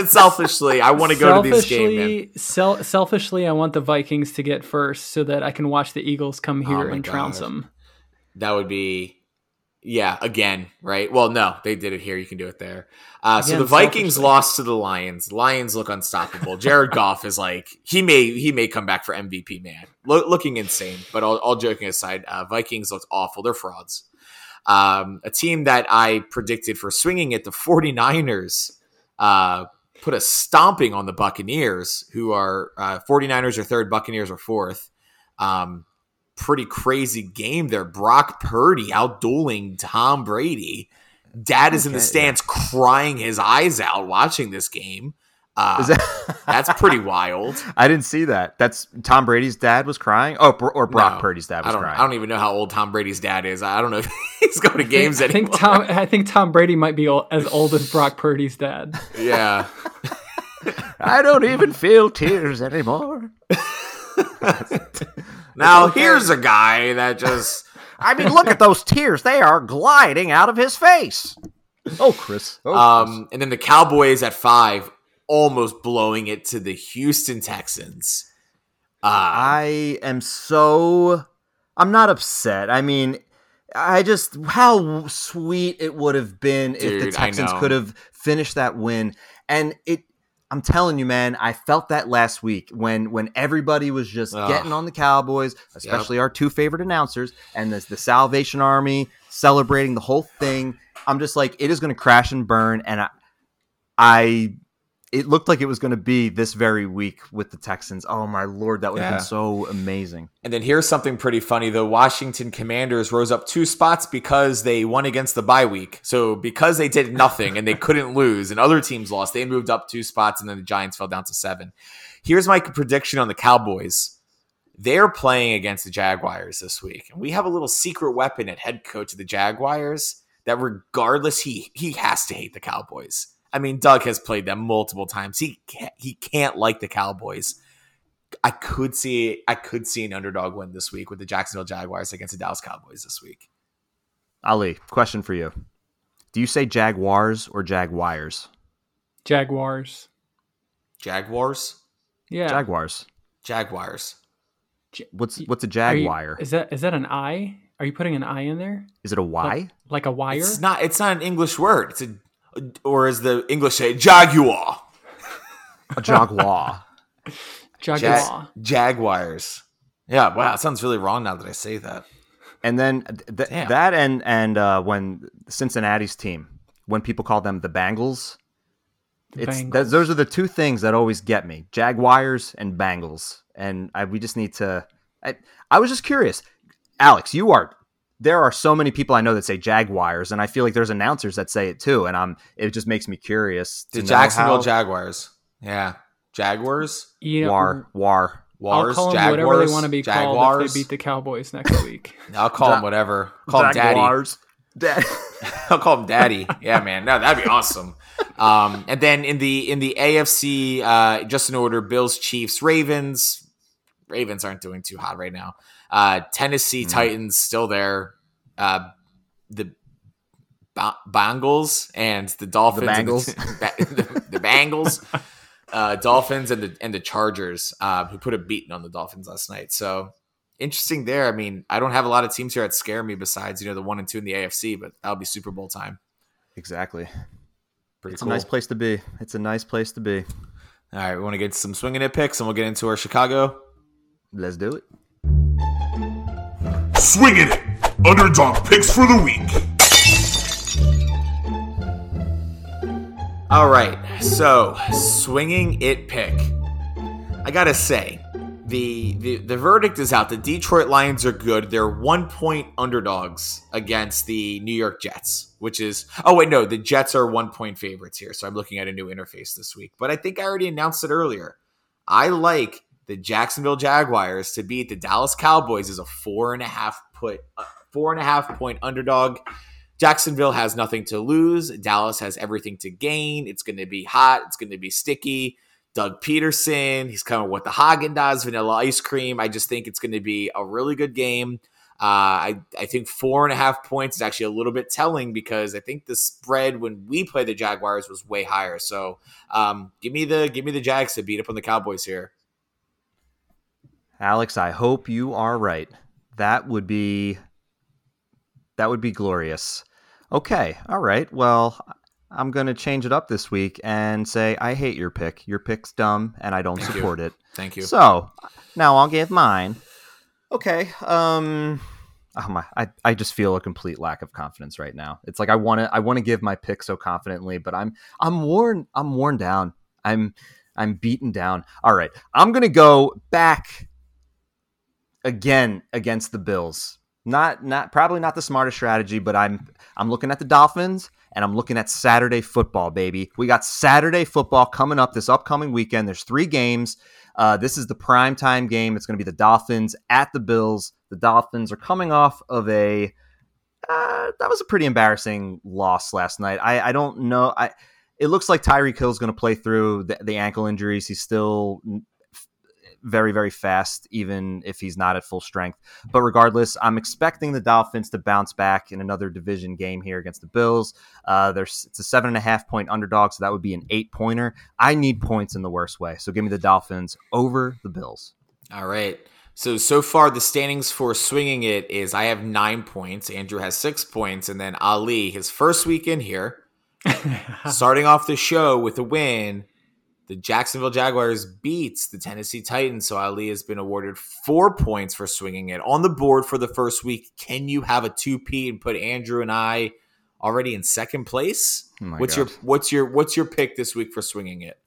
selfishly. I want to go to this game, man. Selfishly, I want the Vikings to get first so that I can watch the Eagles come here and trounce them. That would be. Yeah, again, right? Well, no, they did it here. You can do it there. So the Vikings lost to the Lions. Lions look unstoppable. Jared Goff is like, he may come back for MVP, man. Looking insane, but all joking aside, Vikings looked awful. They're frauds. A team that I predicted for swinging at the 49ers put a stomping on the Buccaneers, who are 49ers are third, Buccaneers are fourth. Pretty crazy game there. Brock Purdy outdueling Tom Brady. Dad is in the stands crying his eyes out watching this game. That's pretty wild. I didn't see that. That's Tom Brady's dad was crying? Oh, or Brock Purdy's dad was crying. I don't even know how old Tom Brady's dad is. I don't know if he's going to games anymore. I think Tom Brady might be as old as Brock Purdy's dad. Yeah. I don't even feel tears anymore. Now, here's a guy that just... I mean, look at those tears. They are gliding out of his face. Oh, Chris. And then the Cowboys at 5, almost blowing it to the Houston Texans. I'm not upset. I mean, how sweet it would have been if the Texans could have finished that win. And I'm telling you, man, I felt that last week when everybody was just getting on the Cowboys, especially our two favorite announcers, and the Salvation Army celebrating the whole thing. I'm just like, it is going to crash and burn, and it looked like it was going to be this very week with the Texans. Oh, my Lord, that would have been so amazing. And then here's something pretty funny. The Washington Commanders rose up 2 spots because they won against the bye week. So because they did nothing and they couldn't lose and other teams lost, they moved up 2 spots and then the Giants fell down to 7. Here's my prediction on the Cowboys. They're playing against the Jaguars this week. And we have a little secret weapon at head coach of the Jaguars that regardless, he has to hate the Cowboys. I mean, Doug has played them multiple times. He can't like the Cowboys. I could see an underdog win this week with the Jacksonville Jaguars against the Dallas Cowboys this week. Ali, question for you. Do you say Jaguars or Jaguars? Jaguars. Jaguars? Yeah. Jaguars. Jaguars. What's a Jaguar? Is that an I? Are you putting an I in there? Is it a Y? Like a wire? It's not an English word. It's a... Or as the English say, jaguar. A jaguar. Jaguar. Jaguars. Yeah, wow, it sounds really wrong now that I say that. And then that when Cincinnati's team, when people call them the Bengals, those are the two things that always get me, Jaguars and Bengals. And we just need to... I was just curious. Alex, you are... There are so many people I know that say Jaguars, and I feel like there's announcers that say it too, and it just makes me curious. The Jacksonville Jaguars. Yeah. Jaguars? Yeah. I'll call them Jaguars, whatever they want to be called if they beat the Cowboys next week. I'll call them whatever. Call them Daddy. I'll call them Daddy. Yeah, man. No, that'd be awesome. And then in the AFC, just in order, Bills, Chiefs, Ravens. Ravens aren't doing too hot right now. Tennessee Titans still there. The Bengals and the Dolphins. The Bengals, Dolphins and the Chargers, who put a beating on the Dolphins last night. So interesting there. I mean, I don't have a lot of teams here that scare me besides, the 1 and 2 in the AFC, but that'll be Super Bowl time. Exactly. Pretty cool. A nice place to be. It's a nice place to be. All right, we want to get some swinging it picks, and we'll get into our Chicago. Let's do it. Swinging it! Underdog picks for the week. All right, so swinging it pick. I gotta say, the verdict is out. The Detroit Lions are good. They're 1-point underdogs against the New York Jets, which is... Oh, wait, no, the Jets are 1-point favorites here, so I'm looking at a new interface this week. But I think I already announced it earlier. I like... The Jacksonville Jaguars to beat the Dallas Cowboys is a 4.5-point underdog. Jacksonville has nothing to lose. Dallas has everything to gain. It's going to be hot. It's going to be sticky. Doug Pederson, he's coming with the Haagen-Dazs, vanilla ice cream. I just think it's going to be a really good game. I think 4.5 points is actually a little bit telling because I think the spread when we play the Jaguars was way higher. So give me the Jags to beat up on the Cowboys here. Alex, I hope you are right. That would be That would be glorious. Okay. All right. Well, I'm going to change it up this week and say, I hate your pick. Your pick's dumb and I don't support it. Thank you. So now I'll give mine. Okay. I just feel a complete lack of confidence right now. It's like, I want to give my pick so confidently, but I'm worn down. I'm beaten down. All right. I'm going to go back again against the Bills. Probably not the smartest strategy, but I'm looking at the Dolphins and I'm looking at Saturday football, baby. We got Saturday football coming up this upcoming weekend. There's 3 games. This is the primetime game. It's going to be the Dolphins at the Bills. The Dolphins are coming off of that was a pretty embarrassing loss last night. I don't know. It looks like Tyreek Hill's going to play through the ankle injuries. He's still very, very fast, even if he's not at full strength. But regardless, I'm expecting the Dolphins to bounce back in another division game here against the Bills. It's a 7.5-point underdog, so that would be an 8-pointer. I need points in the worst way, so give me the Dolphins over the Bills. All right. So far the standings for swinging it is I have 9 points, Andrew has 6 points, and then Ali, his first week in here, starting off the show with a win. The Jacksonville Jaguars beats the Tennessee Titans, so Ali has been awarded 4 points for swinging it. On the board for the first week, can you have a 2P and put Andrew and I already in second place? Oh my God. What's your pick this week for swinging it?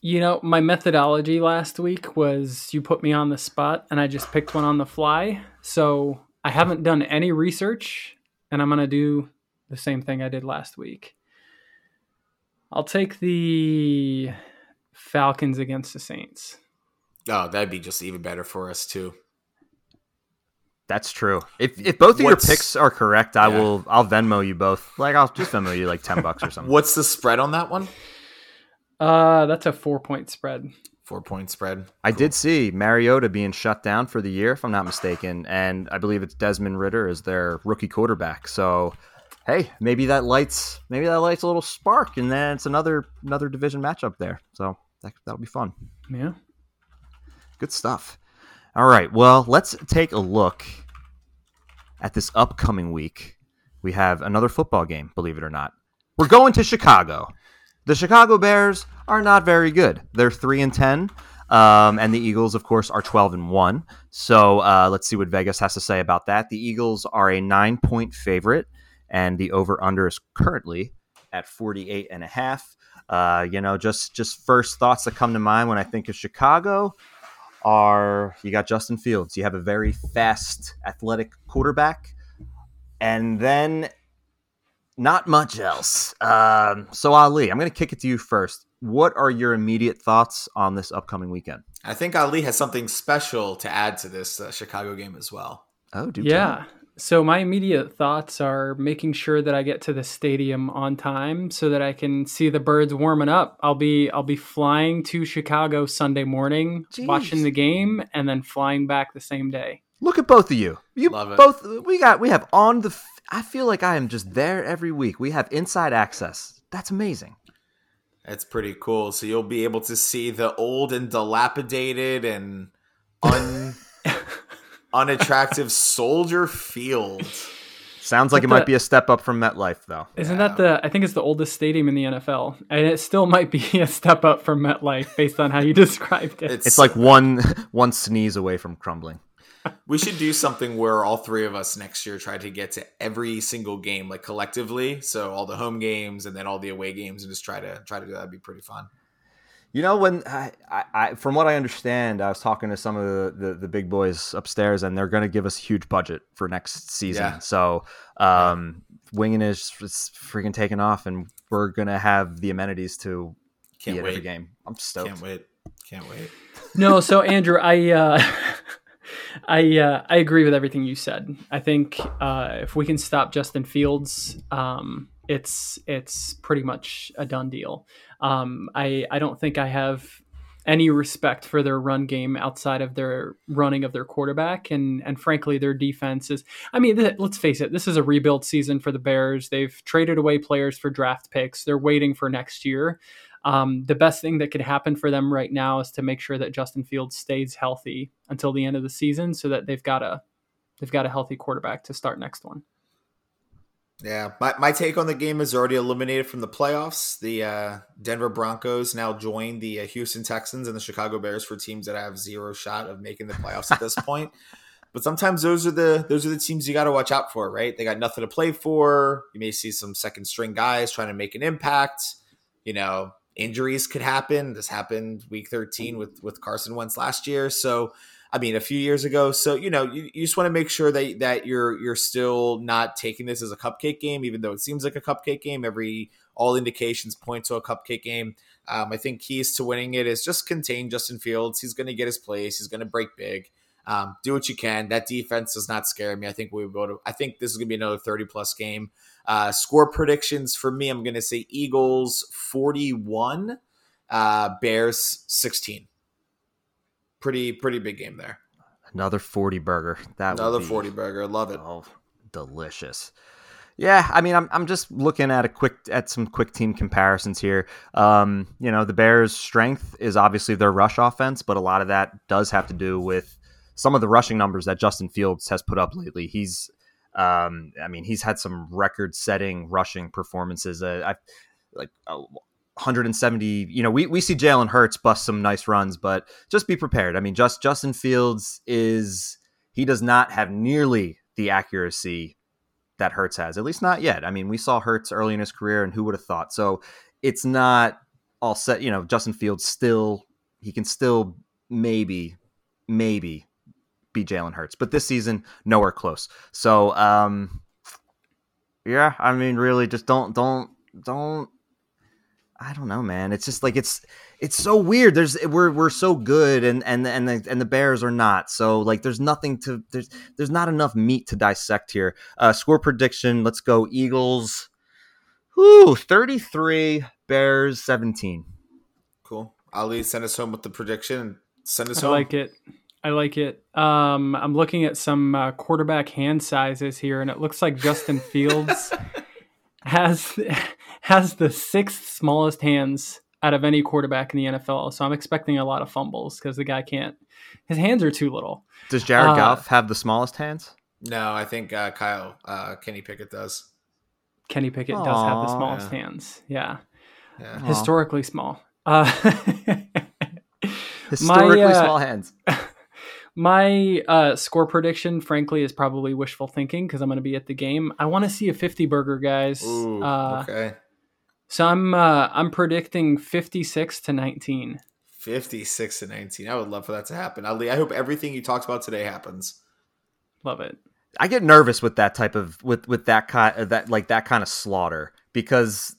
You know, my methodology last week was you put me on the spot, and I just picked one on the fly. So I haven't done any research, and I'm going to do the same thing I did last week. I'll take the Falcons against the Saints. Oh, that'd be just even better for us too. That's true. If both of your picks are correct, I'll Venmo you both. Like I'll just Venmo you like $10 or something. What's the spread on that one? That's a 4-point spread. 4-point spread. I did see Mariota being shut down for the year, if I'm not mistaken, and I believe it's Desmond Ridder as their rookie quarterback. So hey, maybe that lights a little spark, and then it's another division matchup there. So that'll be fun. Yeah. Good stuff. All right. Well, let's take a look at this upcoming week. We have another football game, believe it or not. We're going to Chicago. The Chicago Bears are not very good. They're 3-10. And the Eagles, of course, are 12-1. So let's see what Vegas has to say about that. The Eagles are a 9-point favorite, and the over-under is currently at 48.5. Just first thoughts that come to mind when I think of Chicago are you got Justin Fields. You have a very fast, athletic quarterback, and then not much else. So Ali, I'm going to kick it to you first. What are your immediate thoughts on this upcoming weekend? I think Ali has something special to add to this Chicago game as well. Oh, do yeah. Tell. So my immediate thoughts are making sure that I get to the stadium on time so that I can see the birds warming up. I'll be flying to Chicago Sunday morning, watching the game, and then flying back the same day. Look at both of you. You love it. Both. We have on the. I feel like I am just there every week. We have inside access. That's amazing. That's pretty cool. So you'll be able to see the old and dilapidated and unattractive Soldier Field. Sounds like might be a step up from MetLife, though. Isn't that I think it's the oldest stadium in the NFL, and it still might be a step up from MetLife based on how you described it. It's like one sneeze away from crumbling. We should do something where all three of us next year try to get to every single game, like collectively. So all the home games and then all the away games, and just try to do that. It'd be pretty fun. You know, when I from what I understand, I was talking to some of the big boys upstairs, and they're going to give us a huge budget for next season. Yeah. So winging is freaking taking off, and we're going to have the amenities to be at every game. I'm stoked. Can't wait. No, so Andrew, I agree with everything you said. I think if we can stop Justin Fields, it's pretty much a done deal. I don't think I have any respect for their run game outside of their running of their quarterback. And frankly, their defense is, I mean, let's face it, this is a rebuild season for the Bears. They've traded away players for draft picks. They're waiting for next year. The best thing that could happen for them right now is to make sure that Justin Fields stays healthy until the end of the season so that they've got a healthy quarterback to start next one. Yeah, my take on the game is already eliminated from the playoffs. The Denver Broncos now join the Houston Texans and the Chicago Bears for teams that have zero shot of making the playoffs at this point. But sometimes those are the teams you got to watch out for, right? They got nothing to play for. You may see some second string guys trying to make an impact. You know, injuries could happen. This happened week 13 with Carson Wentz last year. So, I mean, a few years ago. So, you know, you just want to make sure that you're still not taking this as a cupcake game, even though it seems like a cupcake game. All indications point to a cupcake game. I think keys to winning it is just contain Justin Fields. He's going to get his place. He's going to break big. Do what you can. That defense does not scare me. I think this is going to be another 30-plus game. Score predictions for me, I'm going to say Eagles 41, Bears 16. Pretty big game there. Another 40 burger. Another 40 burger. Love it. Oh, delicious. Yeah, I mean, I'm just looking at some quick team comparisons here. You know, the Bears' strength is obviously their rush offense, but a lot of that does have to do with some of the rushing numbers that Justin Fields has put up lately. He's had some record-setting rushing performances. 170, you know, we see Jalen Hurts bust some nice runs, but just be prepared. I mean, Justin Fields does not have nearly the accuracy that Hurts has, at least not yet. I mean, we saw Hurts early in his career, and who would have thought? So it's not all set. You know, Justin Fields can still maybe be Jalen Hurts, but this season, nowhere close. So, yeah, I mean, really just don't. I don't know, man. It's just like it's so weird. We're so good, and the Bears are not. So like there's not enough meat to dissect here. Score prediction. Let's go Eagles. 33, Bears 17. Cool. Ali, send us home with the prediction. I like it. I'm looking at some quarterback hand sizes here, and it looks like Justin Fields has the sixth smallest hands out of any quarterback in the NFL. So I'm expecting a lot of fumbles because the guy can't. His hands are too little. Does Jared Goff have the smallest hands? No, I think Kenny Pickett does. Kenny Pickett does have the smallest hands. Yeah. Historically small. Historically small hands. My score prediction, frankly, is probably wishful thinking because I'm going to be at the game. I want to see a 50 burger, guys. Ooh, okay. So I'm predicting 56-19. 56-19. I would love for that to happen. Ali, I hope everything you talked about today happens. Love it. I get nervous with that type of that kind of slaughter because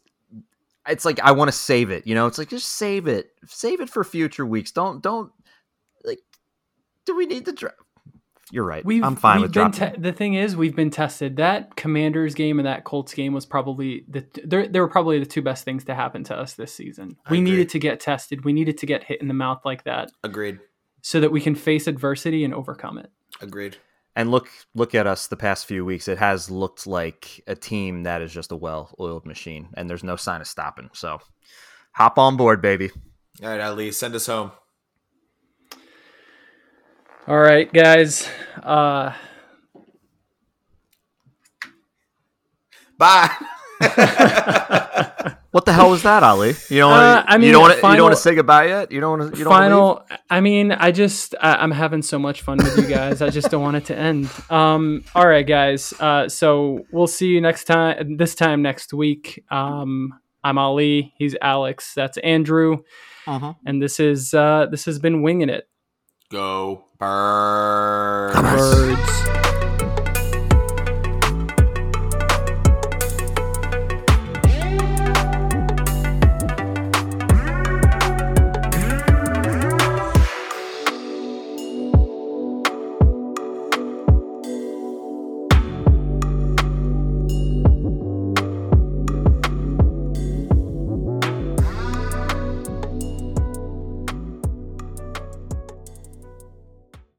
it's like I want to save it. You know, it's like just save it for future weeks. Don't. Do we need to drop? You're right. I'm fine with dropping. The thing is, we've been tested. That Commanders game and that Colts game was probably they were probably the two best things to happen to us this season. We needed to get tested. We needed to get hit in the mouth like that. Agreed. So that we can face adversity and overcome it. Agreed. And look at us the past few weeks. It has looked like a team that is just a well-oiled machine, and there's no sign of stopping. So hop on board, baby. All right, Ali, send us home. All right, guys. Bye. What the hell was that, Ali? You don't want to say goodbye yet. You don't want to leave? I mean, I'm having so much fun with you guys. I just don't want it to end. All right, guys. So we'll see you next time. This time next week. I'm Ali. He's Alex. That's Andrew. Uh-huh. And this has been Winging It. Go Birds.